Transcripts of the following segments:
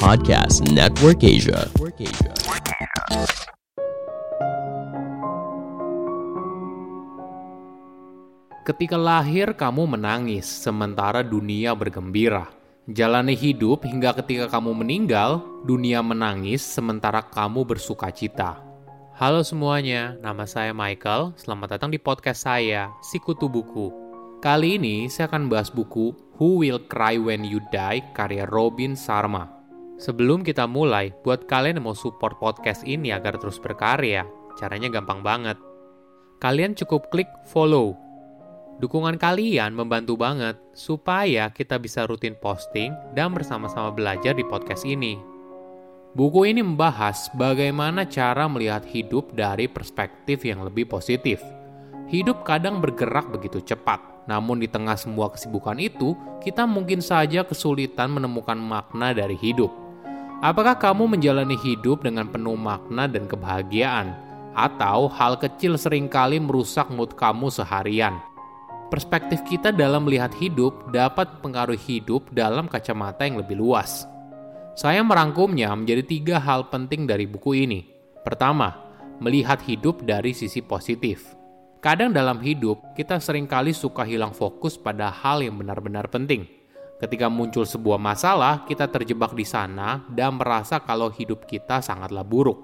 Podcast Network Asia. Ketika lahir kamu menangis, sementara dunia bergembira. Jalani hidup hingga ketika kamu meninggal, dunia menangis sementara kamu bersukacita. Halo semuanya, nama saya Michael. Selamat datang di podcast saya, Si Kutu Buku. Kali ini saya akan bahas buku Who Will Cry When You Die? Karya Robin Sharma. Sebelum kita mulai, buat kalian yang mau support podcast ini agar terus berkarya, caranya gampang banget. Kalian cukup klik follow. Dukungan kalian membantu banget supaya kita bisa rutin posting dan bersama-sama belajar di podcast ini. Buku ini membahas bagaimana cara melihat hidup dari perspektif yang lebih positif. Hidup kadang bergerak begitu cepat. Namun di tengah semua kesibukan itu, kita mungkin saja kesulitan menemukan makna dari hidup. Apakah kamu menjalani hidup dengan penuh makna dan kebahagiaan? Atau hal kecil seringkali merusak mood kamu seharian? Perspektif kita dalam melihat hidup dapat mempengaruhi hidup dalam kacamata yang lebih luas. Saya merangkumnya menjadi 3 hal penting dari buku ini. Pertama, melihat hidup dari sisi positif. Kadang dalam hidup, kita seringkali suka hilang fokus pada hal yang benar-benar penting. Ketika muncul sebuah masalah, kita terjebak di sana dan merasa kalau hidup kita sangatlah buruk.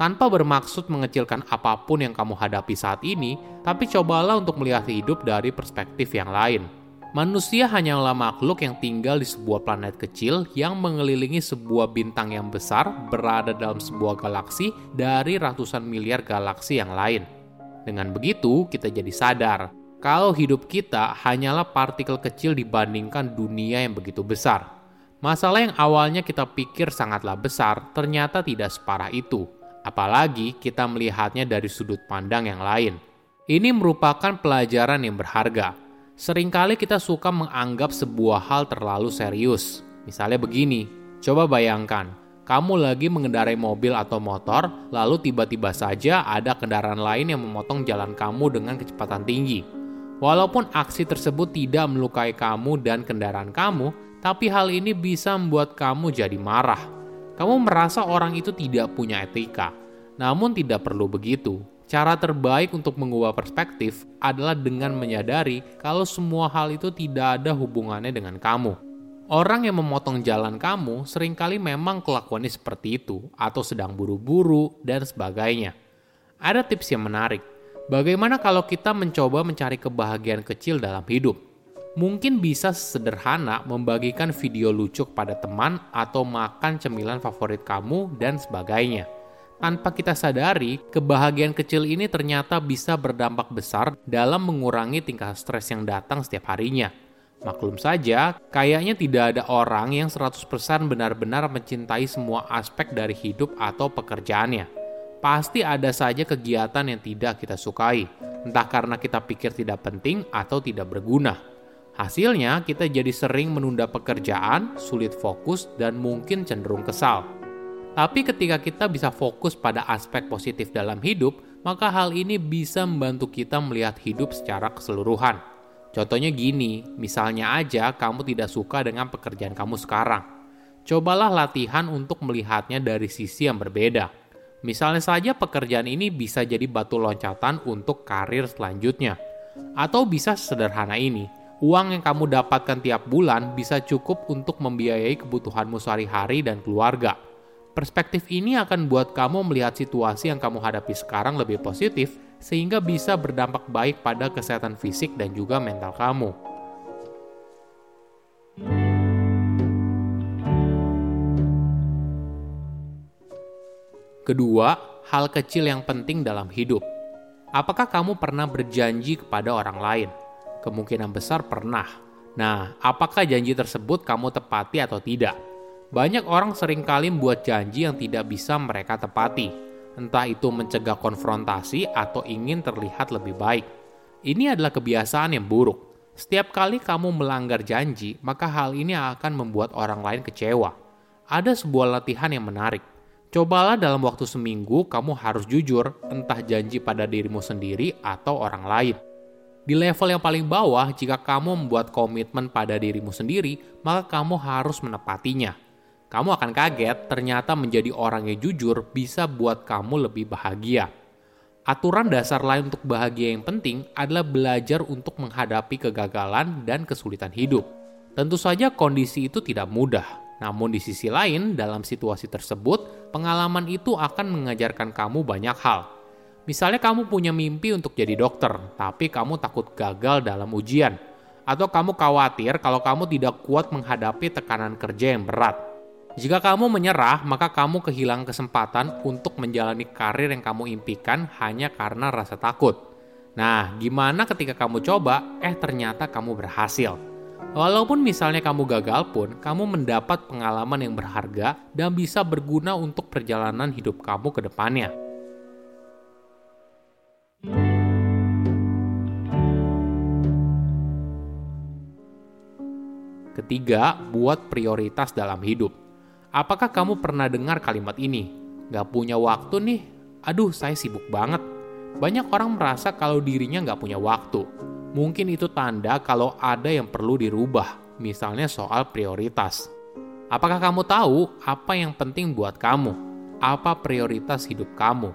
Tanpa bermaksud mengecilkan apapun yang kamu hadapi saat ini, tapi cobalah untuk melihat hidup dari perspektif yang lain. Manusia hanyalah makhluk yang tinggal di sebuah planet kecil yang mengelilingi sebuah bintang yang besar, berada dalam sebuah galaksi dari ratusan miliar galaksi yang lain. Dengan begitu, kita jadi sadar kalau hidup kita hanyalah partikel kecil dibandingkan dunia yang begitu besar. Masalah yang awalnya kita pikir sangatlah besar, ternyata tidak separah itu. Apalagi kita melihatnya dari sudut pandang yang lain. Ini merupakan pelajaran yang berharga. Seringkali kita suka menganggap sebuah hal terlalu serius. Misalnya begini, coba bayangkan. Kamu lagi mengendarai mobil atau motor, lalu tiba-tiba saja ada kendaraan lain yang memotong jalan kamu dengan kecepatan tinggi. Walaupun aksi tersebut tidak melukai kamu dan kendaraan kamu, tapi hal ini bisa membuat kamu jadi marah. Kamu merasa orang itu tidak punya etika. Namun tidak perlu begitu. Cara terbaik untuk mengubah perspektif adalah dengan menyadari kalau semua hal itu tidak ada hubungannya dengan kamu. Orang yang memotong jalan kamu seringkali memang kelakuannya seperti itu, atau sedang buru-buru, dan sebagainya. Ada tips yang menarik. Bagaimana kalau kita mencoba mencari kebahagiaan kecil dalam hidup? Mungkin bisa sederhana membagikan video lucu kepada teman, atau makan cemilan favorit kamu, dan sebagainya. Tanpa kita sadari, kebahagiaan kecil ini ternyata bisa berdampak besar dalam mengurangi tingkat stres yang datang setiap harinya. Maklum saja, kayaknya tidak ada orang yang 100% benar-benar mencintai semua aspek dari hidup atau pekerjaannya. Pasti ada saja kegiatan yang tidak kita sukai, entah karena kita pikir tidak penting atau tidak berguna. Hasilnya, kita jadi sering menunda pekerjaan, sulit fokus, dan mungkin cenderung kesal. Tapi ketika kita bisa fokus pada aspek positif dalam hidup, maka hal ini bisa membantu kita melihat hidup secara keseluruhan. Contohnya gini, misalnya aja kamu tidak suka dengan pekerjaan kamu sekarang. Cobalah latihan untuk melihatnya dari sisi yang berbeda. Misalnya saja pekerjaan ini bisa jadi batu loncatan untuk karir selanjutnya. Atau bisa sederhana ini, uang yang kamu dapatkan tiap bulan bisa cukup untuk membiayai kebutuhanmu sehari-hari dan keluarga. Perspektif ini akan buat kamu melihat situasi yang kamu hadapi sekarang lebih positif, sehingga bisa berdampak baik pada kesehatan fisik dan juga mental kamu. Kedua, hal kecil yang penting dalam hidup. Apakah kamu pernah berjanji kepada orang lain? Kemungkinan besar pernah. Nah, apakah janji tersebut kamu tepati atau tidak? Banyak orang seringkali membuat janji yang tidak bisa mereka tepati. Entah itu mencegah konfrontasi atau ingin terlihat lebih baik. Ini adalah kebiasaan yang buruk. Setiap kali kamu melanggar janji, maka hal ini akan membuat orang lain kecewa. Ada sebuah latihan yang menarik. Cobalah dalam waktu seminggu kamu harus jujur, entah janji pada dirimu sendiri atau orang lain. Di level yang paling bawah, jika kamu membuat komitmen pada dirimu sendiri, maka kamu harus menepatinya. Kamu akan kaget ternyata menjadi orang yang jujur bisa buat kamu lebih bahagia. Aturan dasar lain untuk bahagia yang penting adalah belajar untuk menghadapi kegagalan dan kesulitan hidup. Tentu saja kondisi itu tidak mudah. Namun di sisi lain, dalam situasi tersebut, pengalaman itu akan mengajarkan kamu banyak hal. Misalnya kamu punya mimpi untuk jadi dokter, tapi kamu takut gagal dalam ujian. Atau kamu khawatir kalau kamu tidak kuat menghadapi tekanan kerja yang berat. Jika kamu menyerah, maka kamu kehilangan kesempatan untuk menjalani karir yang kamu impikan hanya karena rasa takut. Nah, gimana ketika kamu coba, ternyata kamu berhasil. Walaupun misalnya kamu gagal pun, kamu mendapat pengalaman yang berharga dan bisa berguna untuk perjalanan hidup kamu ke depannya. Ketiga, buat prioritas dalam hidup. Apakah kamu pernah dengar kalimat ini? Gak punya waktu nih, aduh saya sibuk banget. Banyak orang merasa kalau dirinya gak punya waktu. Mungkin itu tanda kalau ada yang perlu dirubah, misalnya soal prioritas. Apakah kamu tahu apa yang penting buat kamu? Apa prioritas hidup kamu?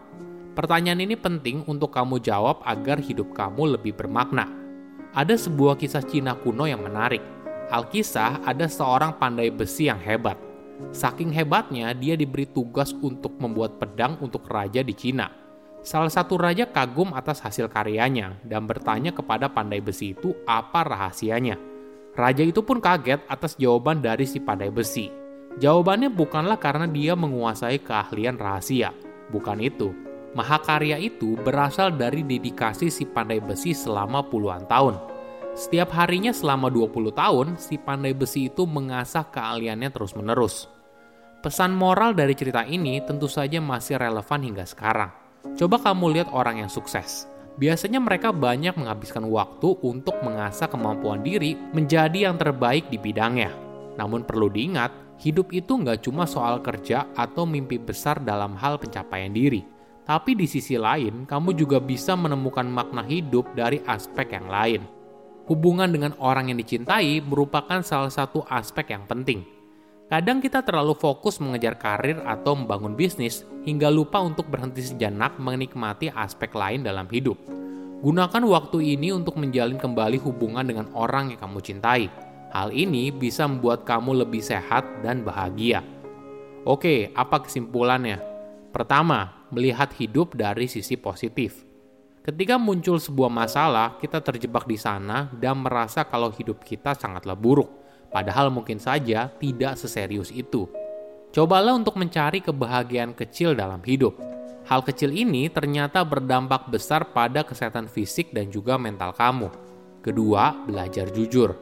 Pertanyaan ini penting untuk kamu jawab agar hidup kamu lebih bermakna. Ada sebuah kisah Cina kuno yang menarik. Alkisah ada seorang pandai besi yang hebat. Saking hebatnya, dia diberi tugas untuk membuat pedang untuk raja di Cina. Salah satu raja kagum atas hasil karyanya dan bertanya kepada pandai besi itu apa rahasianya. Raja itu pun kaget atas jawaban dari si pandai besi. Jawabannya bukanlah karena dia menguasai keahlian rahasia. Bukan itu. Mahakarya itu berasal dari dedikasi si pandai besi selama puluhan tahun. Setiap harinya selama 20 tahun, si pandai besi itu mengasah keahliannya terus-menerus. Pesan moral dari cerita ini tentu saja masih relevan hingga sekarang. Coba kamu lihat orang yang sukses. Biasanya mereka banyak menghabiskan waktu untuk mengasah kemampuan diri menjadi yang terbaik di bidangnya. Namun perlu diingat, hidup itu nggak cuma soal kerja atau mimpi besar dalam hal pencapaian diri. Tapi di sisi lain, kamu juga bisa menemukan makna hidup dari aspek yang lain. Hubungan dengan orang yang dicintai merupakan salah satu aspek yang penting. Kadang kita terlalu fokus mengejar karir atau membangun bisnis, hingga lupa untuk berhenti sejenak menikmati aspek lain dalam hidup. Gunakan waktu ini untuk menjalin kembali hubungan dengan orang yang kamu cintai. Hal ini bisa membuat kamu lebih sehat dan bahagia. Oke, apa kesimpulannya? Pertama, melihat hidup dari sisi positif. Ketika muncul sebuah masalah, kita terjebak di sana dan merasa kalau hidup kita sangatlah buruk. Padahal mungkin saja tidak seserius itu. Cobalah untuk mencari kebahagiaan kecil dalam hidup. Hal kecil ini ternyata berdampak besar pada kesehatan fisik dan juga mental kamu. Kedua, belajar jujur.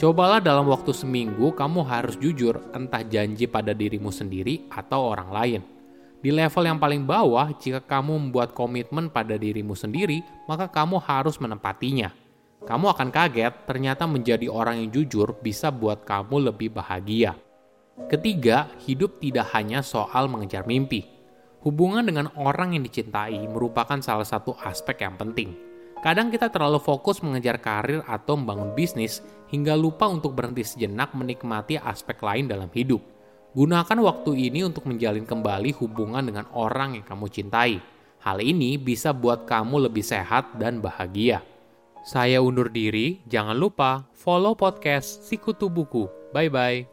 Cobalah dalam waktu seminggu kamu harus jujur, entah janji pada dirimu sendiri atau orang lain. Di level yang paling bawah, jika kamu membuat komitmen pada dirimu sendiri, maka kamu harus menepatinya. Kamu akan kaget, ternyata menjadi orang yang jujur bisa buat kamu lebih bahagia. Ketiga, hidup tidak hanya soal mengejar mimpi. Hubungan dengan orang yang dicintai merupakan salah satu aspek yang penting. Kadang kita terlalu fokus mengejar karir atau membangun bisnis, hingga lupa untuk berhenti sejenak menikmati aspek lain dalam hidup. Gunakan waktu ini untuk menjalin kembali hubungan dengan orang yang kamu cintai. Hal ini bisa buat kamu lebih sehat dan bahagia. Saya undur diri, jangan lupa follow podcast Si Kutu Buku. Bye-bye.